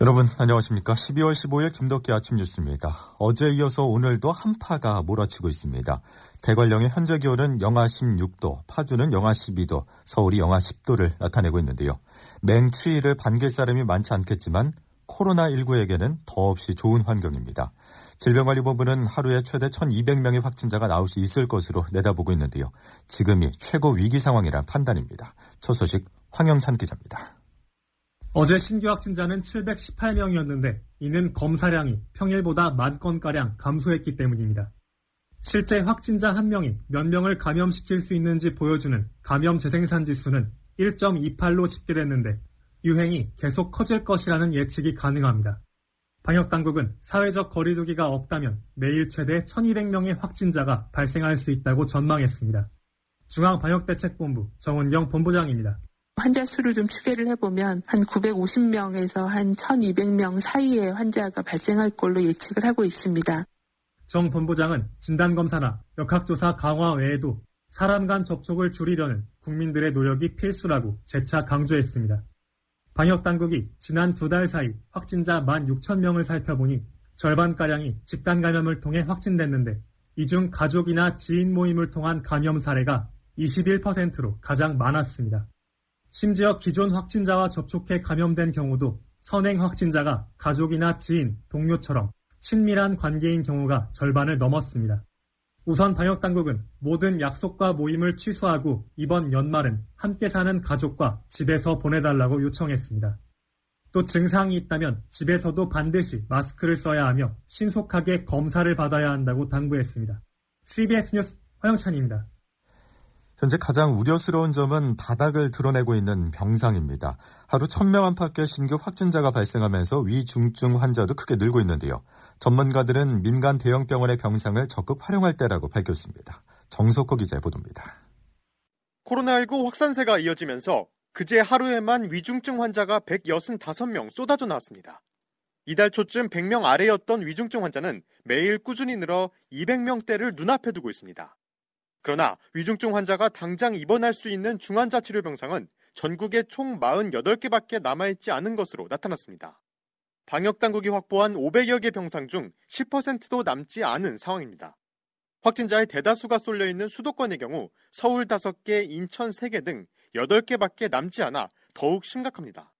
여러분 안녕하십니까. 12월 15일 김덕기 아침 뉴스입니다. 어제 이어서 오늘도 한파가 몰아치고 있습니다. 대관령의 현재 기온은 영하 16도, 파주는 영하 12도, 서울이 영하 10도를 나타내고 있는데요. 맹추위를 반길 사람이 많지 않겠지만 코로나19에게는 더없이 좋은 환경입니다. 질병관리본부는 하루에 최대 1,200명의 확진자가 나올 수 있을 것으로 내다보고 있는데요. 지금이 최고 위기 상황이란 판단입니다. 첫 소식 황영찬 기자입니다. 어제 신규 확진자는 718명이었는데 이는 검사량이 평일보다 10,000 건가량 감소했기 때문입니다. 실제 확진자 1명이 몇 명을 감염시킬 수 있는지 보여주는 감염 재생산 지수는 1.28로 집계됐는데 유행이 계속 커질 것이라는 예측이 가능합니다. 방역당국은 사회적 거리 두기가 없다면 매일 최대 1,200명의 확진자가 발생할 수 있다고 전망했습니다. 중앙방역대책본부 정은경 본부장입니다. 환자 수를 좀 추계를 해보면 한 950명에서 한 1,200명 사이의 환자가 발생할 걸로 예측을 하고 있습니다. 정 본부장은 진단검사나 역학조사 강화 외에도 사람 간 접촉을 줄이려는 국민들의 노력이 필수라고 재차 강조했습니다. 방역당국이 지난 2달 사이 확진자 16,000명을 살펴보니 절반가량이 집단감염을 통해 확진됐는데 이 중 가족이나 지인 모임을 통한 감염 사례가 21%로 가장 많았습니다. 심지어 기존 확진자와 접촉해 감염된 경우도 선행 확진자가 가족이나 지인, 동료처럼 친밀한 관계인 경우가 절반을 넘었습니다. 우선 방역당국은 모든 약속과 모임을 취소하고 이번 연말은 함께 사는 가족과 집에서 보내달라고 요청했습니다. 또 증상이 있다면 집에서도 반드시 마스크를 써야 하며 신속하게 검사를 받아야 한다고 당부했습니다. CBS 뉴스 화영찬입니다. 현재 가장 우려스러운 점은 바닥을 드러내고 있는 병상입니다. 하루 1,000명 안팎의 신규 확진자가 발생하면서 위중증 환자도 크게 늘고 있는데요. 전문가들은 민간 대형병원의 병상을 적극 활용할 때라고 밝혔습니다. 정석호 기자의 보도입니다. 코로나19 확산세가 이어지면서 그제 하루에만 위중증 환자가 165명 쏟아져 나왔습니다. 이달 초쯤 100명 아래였던 위중증 환자는 매일 꾸준히 늘어 200명대를 눈앞에 두고 있습니다. 그러나 위중증 환자가 당장 입원할 수 있는 중환자 치료 병상은 전국에 총 48개밖에 남아있지 않은 것으로 나타났습니다. 방역당국이 확보한 500여 개 병상 중 10%도 남지 않은 상황입니다. 확진자의 대다수가 쏠려있는 수도권의 경우 서울 5개, 인천 3개 등 8개밖에 남지 않아 더욱 심각합니다.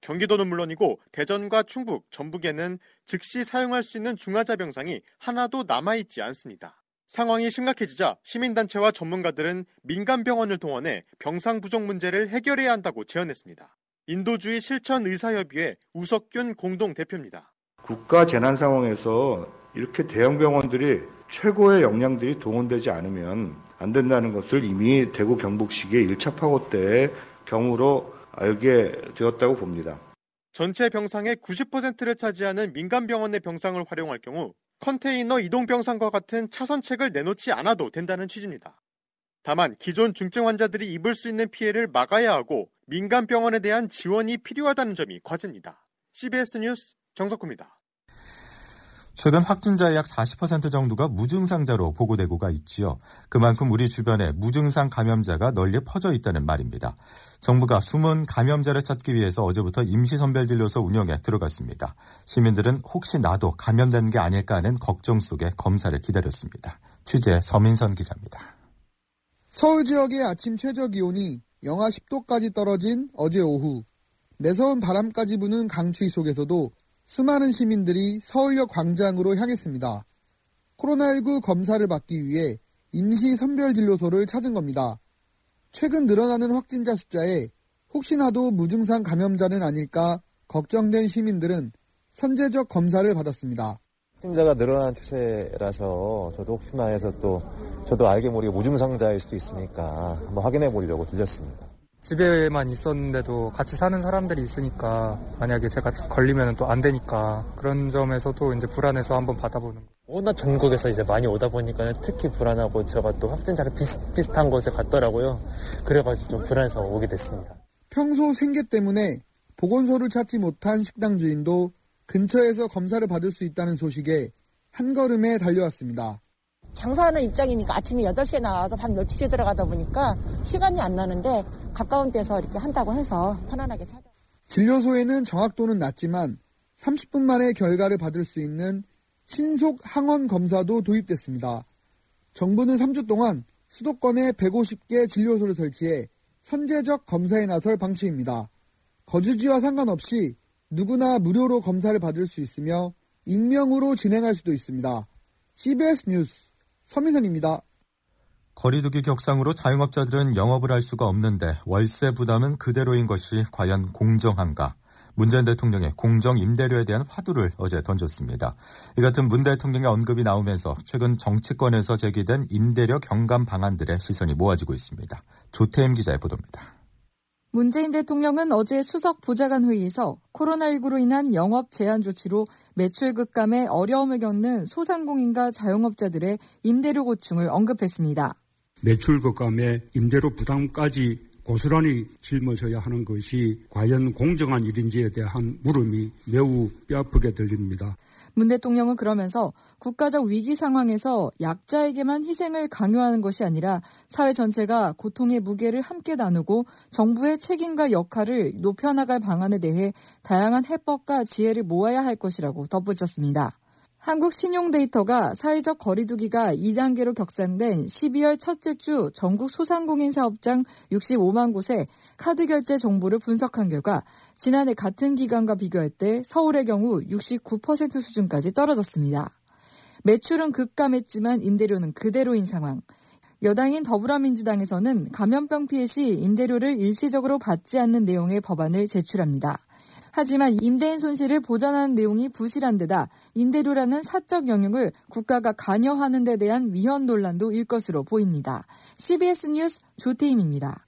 경기도는 물론이고 대전과 충북, 전북에는 즉시 사용할 수 있는 중환자 병상이 하나도 남아있지 않습니다. 상황이 심각해지자 시민단체와 전문가들은 민간병원을 동원해 병상 부족 문제를 해결해야 한다고 제언했습니다. 인도주의 실천 의사협의회 우석균 공동대표입니다. 국가 재난 상황에서 이렇게 대형병원들이 최고의 역량들이 동원되지 않으면 안 된다는 것을 이미 대구 경북식의 1차 파고 때의 경우로 알게 되었다고 봅니다. 전체 병상의 90%를 차지하는 민간병원의 병상을 활용할 경우 컨테이너 이동병상과 같은 차선책을 내놓지 않아도 된다는 취지입니다. 다만 기존 중증 환자들이 입을 수 있는 피해를 막아야 하고 민간병원에 대한 지원이 필요하다는 점이 과제입니다. CBS 뉴스 정석호입니다. 최근 확진자의 약 40% 정도가 무증상자로 보고되고가 있지요. 그만큼 우리 주변에 무증상 감염자가 널리 퍼져 있다는 말입니다. 정부가 숨은 감염자를 찾기 위해서 어제부터 임시선별진료소 운영에 들어갔습니다. 시민들은 혹시 나도 감염된 게 아닐까 하는 걱정 속에 검사를 기다렸습니다. 취재 서민선 기자입니다. 서울 지역의 아침 최저기온이 영하 10도까지 떨어진 어제 오후, 매서운 바람까지 부는 강추위 속에서도 수많은 시민들이 서울역 광장으로 향했습니다. 코로나19 검사를 받기 위해 임시 선별진료소를 찾은 겁니다. 최근 늘어나는 확진자 숫자에 혹시나도 무증상 감염자는 아닐까 걱정된 시민들은 선제적 검사를 받았습니다. 확진자가 늘어난 추세라서 저도 혹시나 해서 또 저도 알게 모르게 무증상자일 수도 있으니까 한번 확인해 보려고 들렸습니다. 집에만 있었는데도 같이 사는 사람들이 있으니까 만약에 제가 걸리면 또 안 되니까 그런 점에서도 이제 불안해서 한번 받아보는 거예요. 워낙 전국에서 이제 많이 오다 보니까 특히 불안하고 제가 또 확진자가 비슷한 곳에 갔더라고요. 그래가지고 좀 불안해서 오게 됐습니다. 평소 생계 때문에 보건소를 찾지 못한 식당 주인도 근처에서 검사를 받을 수 있다는 소식에 한 걸음에 달려왔습니다. 장사하는 입장이니까 아침에 8시에 나와서 밤 12시에 들어가다 보니까 시간이 안 나는데 가까운 데서 이렇게 한다고 해서 편안하게 찾아. 진료소에는 정확도는 낮지만 30분 만에 결과를 받을 수 있는 신속 항원 검사도 도입됐습니다. 정부는 3주 동안 수도권에 150개 진료소를 설치해 선제적 검사에 나설 방침입니다. 거주지와 상관없이 누구나 무료로 검사를 받을 수 있으며 익명으로 진행할 수도 있습니다. CBS 뉴스 서민선입니다. 거리두기 격상으로 자영업자들은 영업을 할 수가 없는데 월세 부담은 그대로인 것이 과연 공정한가? 문 전 대통령의 공정 임대료에 대한 화두를 어제 던졌습니다. 이 같은 문 대통령의 언급이 나오면서 최근 정치권에서 제기된 임대료 경감 방안들의 시선이 모아지고 있습니다. 조태임 기자의 보도입니다. 문재인 대통령은 어제 수석 보좌관 회의에서 코로나19로 인한 영업 제한 조치로 매출 급감에 어려움을 겪는 소상공인과 자영업자들의 임대료 고충을 언급했습니다. 매출 급감에 임대료 부담까지 고스란히 짊어져야 하는 것이 과연 공정한 일인지에 대한 물음이 매우 뼈아프게 들립니다. 문 대통령은 그러면서 국가적 위기 상황에서 약자에게만 희생을 강요하는 것이 아니라 사회 전체가 고통의 무게를 함께 나누고 정부의 책임과 역할을 높여나갈 방안에 대해 다양한 해법과 지혜를 모아야 할 것이라고 덧붙였습니다. 한국신용데이터가 사회적 거리두기가 2단계로 격상된 12월 첫째 주 전국 소상공인 사업장 65만 곳에 카드 결제 정보를 분석한 결과 지난해 같은 기간과 비교할 때 서울의 경우 69% 수준까지 떨어졌습니다. 매출은 급감했지만 임대료는 그대로인 상황. 여당인 더불어민주당에서는 감염병 피해 시 임대료를 일시적으로 받지 않는 내용의 법안을 제출합니다. 하지만 임대인 손실을 보전하는 내용이 부실한 데다 임대료라는 사적 영역을 국가가 관여하는 데 대한 위헌 논란도 일 것으로 보입니다. CBS 뉴스 조태임입니다.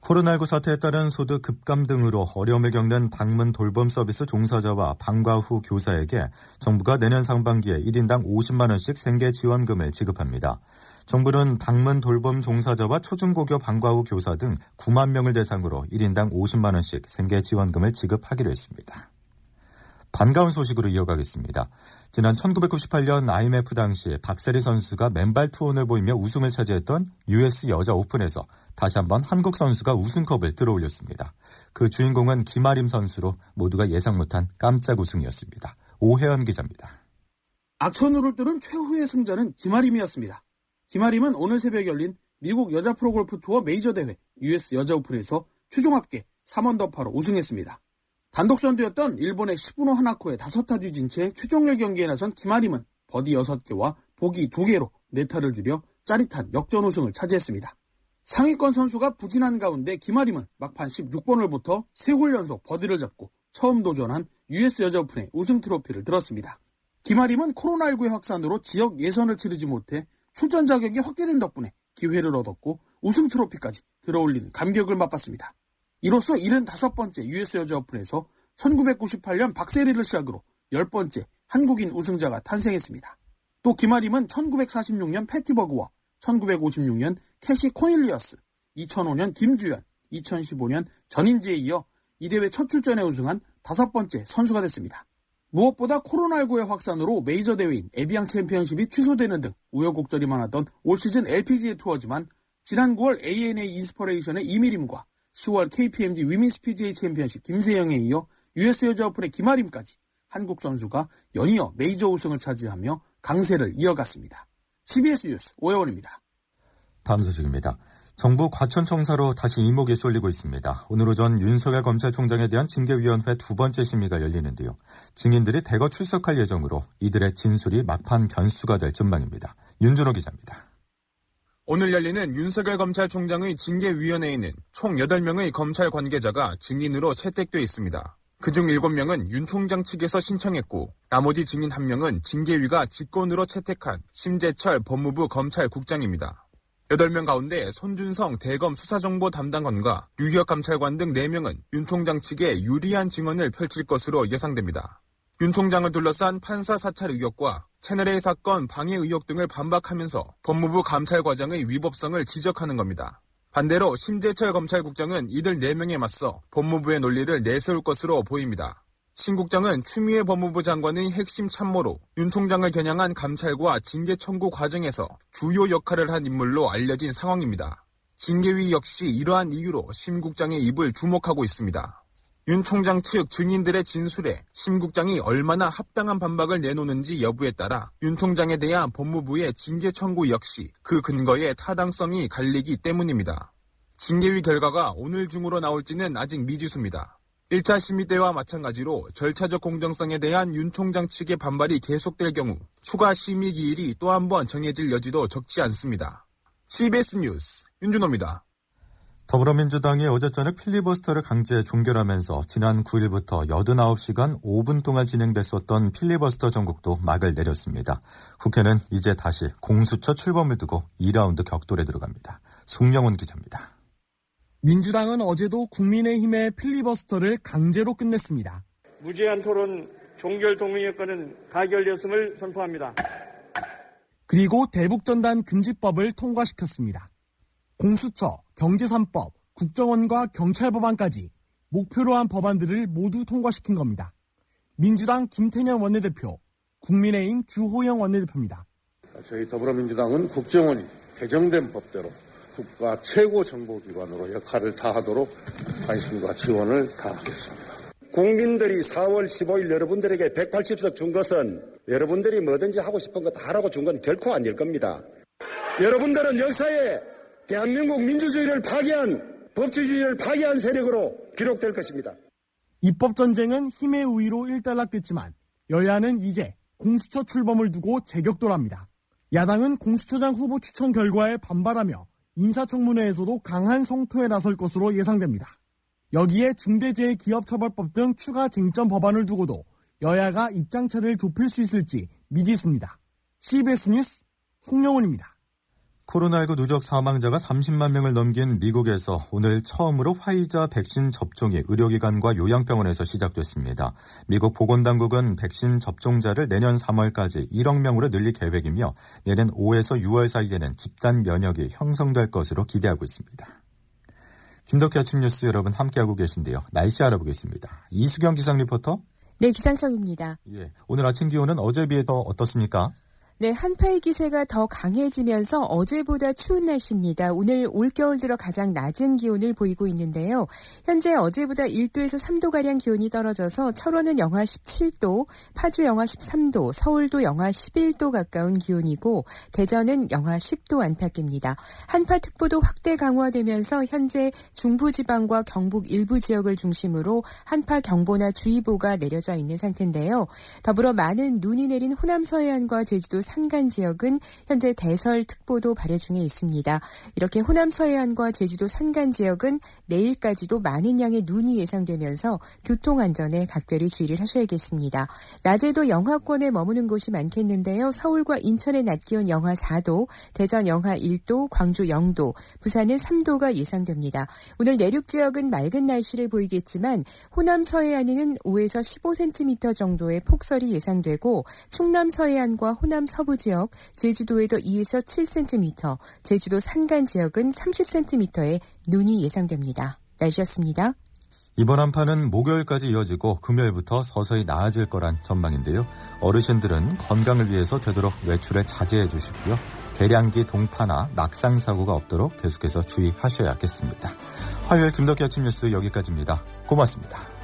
코로나19 사태에 따른 소득 급감 등으로 어려움을 겪는 방문 돌봄 서비스 종사자와 방과 후 교사에게 정부가 내년 상반기에 1인당 50만 원씩 생계 지원금을 지급합니다. 정부는 방문 돌봄 종사자와 초중고교 방과 후 교사 등 9만 명을 대상으로 1인당 50만 원씩 생계 지원금을 지급하기로 했습니다. 반가운 소식으로 이어가겠습니다. 지난 1998년 IMF 당시 박세리 선수가 맨발 투혼을 보이며 우승을 차지했던 US 여자 오픈에서 다시 한번 한국 선수가 우승컵을 들어올렸습니다. 그 주인공은 김아림 선수로 모두가 예상 못한 깜짝 우승이었습니다. 오혜원 기자입니다. 악천후를 뚫은 최후의 승자는 김아림이었습니다. 김아림은 오늘 새벽 열린 미국 여자 프로골프 투어 메이저 대회 US 여자 오픈에서 최종합계 3언 더파로 우승했습니다. 단독 선두였던 일본의 시부노 하나코에 5타 뒤진 채 최종일 경기에 나선 김아림은 버디 6개와 보기 2개로 4타를 줄여 짜릿한 역전 우승을 차지했습니다. 상위권 선수가 부진한 가운데 김아림은 막판 16번을부터 3홀 연속 버디를 잡고 처음 도전한 US 여자 오픈의 우승 트로피를 들었습니다. 김아림은 코로나19의 확산으로 지역 예선을 치르지 못해 출전 자격이 확대된 덕분에 기회를 얻었고 우승 트로피까지 들어올리는 감격을 맛봤습니다. 이로써 75번째 US 여자 오픈에서 1998년 박세리를 시작으로 10번째 한국인 우승자가 탄생했습니다. 또 김아림은 1946년 패티버그와 1956년 캐시 코닐리어스, 2005년 김주연, 2015년 전인지에 이어 이 대회 첫 출전에 우승한 5번째 선수가 됐습니다. 무엇보다 코로나19의 확산으로 메이저 대회인 에비앙 챔피언십이 취소되는 등 우여곡절이 많았던 올 시즌 LPGA 투어지만 지난 9월 ANA 인스퍼레이션의 이미림과 10월 KPMG 위민스 PGA 챔피언십 김세영에 이어 US 여자 오픈의 김아림까지 한국 선수가 연이어 메이저 우승을 차지하며 강세를 이어갔습니다. CBS 뉴스 오혜원입니다. 다음 소식입니다. 정부 과천청사로 다시 이목이 쏠리고 있습니다. 오늘 오전 윤석열 검찰총장에 대한 징계위원회 2번째 심의가 열리는데요. 증인들이 대거 출석할 예정으로 이들의 진술이 막판 변수가 될 전망입니다. 윤준호 기자입니다. 오늘 열리는 윤석열 검찰총장의 징계위원회에는 총 8명의 검찰 관계자가 증인으로 채택돼 있습니다. 그중 7명은 윤 총장 측에서 신청했고 나머지 증인 1명은 징계위가 직권으로 채택한 심재철 법무부 검찰국장입니다. 8명 가운데 손준성 대검 수사정보 담당관과 류희혁 감찰관 등 4명은 윤 총장 측에 유리한 증언을 펼칠 것으로 예상됩니다. 윤 총장을 둘러싼 판사 사찰 의혹과 채널A 사건 방해 의혹 등을 반박하면서 법무부 감찰과장의 위법성을 지적하는 겁니다. 반대로 심재철 검찰국장은 이들 4명에 맞서 법무부의 논리를 내세울 것으로 보입니다. 신 국장은 추미애 법무부 장관의 핵심 참모로 윤 총장을 겨냥한 감찰과 징계 청구 과정에서 주요 역할을 한 인물로 알려진 상황입니다. 징계위 역시 이러한 이유로 심 국장의 입을 주목하고 있습니다. 윤 총장 측 증인들의 진술에 심 국장이 얼마나 합당한 반박을 내놓는지 여부에 따라 윤 총장에 대한 법무부의 징계 청구 역시 그 근거의 타당성이 갈리기 때문입니다. 징계위 결과가 오늘 중으로 나올지는 아직 미지수입니다. 1차 심의 때와 마찬가지로 절차적 공정성에 대한 윤 총장 측의 반발이 계속될 경우 추가 심의 기일이 또 한 번 정해질 여지도 적지 않습니다. CBS 뉴스 윤준호입니다. 더불어민주당이 어제 저녁 필리버스터를 강제 종결하면서 지난 9일부터 89시간 5분 동안 진행됐었던 필리버스터 전국도 막을 내렸습니다. 국회는 이제 다시 공수처 출범을 두고 2라운드 격돌에 들어갑니다. 송영훈 기자입니다. 민주당은 어제도 국민의힘의 필리버스터를 강제로 끝냈습니다. 무제한 토론 종결 동의의 건은 가결되었음을 선포합니다. 그리고 대북전단 금지법을 통과시켰습니다. 공수처, 경제3법, 국정원과 경찰법안까지 목표로 한 법안들을 모두 통과시킨 겁니다. 민주당 김태년 원내대표, 국민의힘 주호영 원내대표입니다. 저희 더불어민주당은 국정원이 개정된 법대로 국가 최고 정보기관으로 역할을 다하도록 관심과 지원을 다하겠습니다. 국민들이 4월 15일 여러분들에게 180석 준 것은 여러분들이 뭐든지 하고 싶은 거 다 하라고 준 건 결코 아닐 겁니다. 여러분들은 역사에 대한민국 민주주의를 파괴한, 법치주의를 파괴한 세력으로 기록될 것입니다. 입법전쟁은 힘의 우위로 일단락됐지만 여야는 이제 공수처 출범을 두고 재격돌합니다. 야당은 공수처장 후보 추천 결과에 반발하며 인사청문회에서도 강한 성토에 나설 것으로 예상됩니다. 여기에 중대재해기업처벌법 등 추가 쟁점 법안을 두고도 여야가 입장차를 좁힐 수 있을지 미지수입니다. CBS 뉴스 송영훈입니다. 코로나19 누적 사망자가 30만 명을 넘긴 미국에서 오늘 처음으로 화이자 백신 접종이 의료기관과 요양병원에서 시작됐습니다. 미국 보건당국은 백신 접종자를 내년 3월까지 1억 명으로 늘릴 계획이며 내년 5에서 6월 사이에는 집단 면역이 형성될 것으로 기대하고 있습니다. 김덕기 아침 뉴스 여러분 함께하고 계신데요. 날씨 알아보겠습니다. 이수경 기상 리포터. 네, 기상청입니다. 예, 오늘 아침 기온은 어제에 비해 더 어떻습니까? 네, 한파의 기세가 더 강해지면서 어제보다 추운 날씨입니다. 오늘 올겨울 들어 가장 낮은 기온을 보이고 있는데요. 현재 어제보다 1도에서 3도가량 기온이 떨어져서 철원은 영하 17도, 파주 영하 13도, 서울도 영하 11도 가까운 기온이고 대전은 영하 10도 안팎입니다. 한파특보도 확대 강화되면서 현재 중부지방과 경북 일부 지역을 중심으로 한파경보나 주의보가 내려져 있는 상태인데요. 더불어 많은 눈이 내린 호남 서해안과 제주도 산간 지역은 현재 대설특보도 발효 중에 있습니다. 이렇게 호남 서해안과 제주도 산간 지역은 내일까지도 많은 양의 눈이 예상되면서 교통안전에 각별히 주의를 하셔야겠습니다. 낮에도 영하권에 머무는 곳이 많겠는데요. 서울과 인천의 낮 기온 영하 4도, 대전 영하 1도, 광주 0도, 부산은 3도가 예상됩니다. 오늘 내륙 지역은 맑은 날씨를 보이겠지만 호남 서해안에는 5에서 15cm 정도의 폭설이 예상되고 충남 서해안과 호남 서부 지역, 제주도에도 2에서 7cm, 제주도 산간 지역은 30cm의 눈이 예상됩니다. 날씨였습니다. 이번 한파는 목요일까지 이어지고 금요일부터 서서히 나아질 거란 전망인데요. 어르신들은 건강을 위해서 되도록 외출에 자제해 주시고요. 계량기 동파나 낙상 사고가 없도록 계속해서 주의하셔야겠습니다. 화요일 김덕기 아침 뉴스 여기까지입니다. 고맙습니다.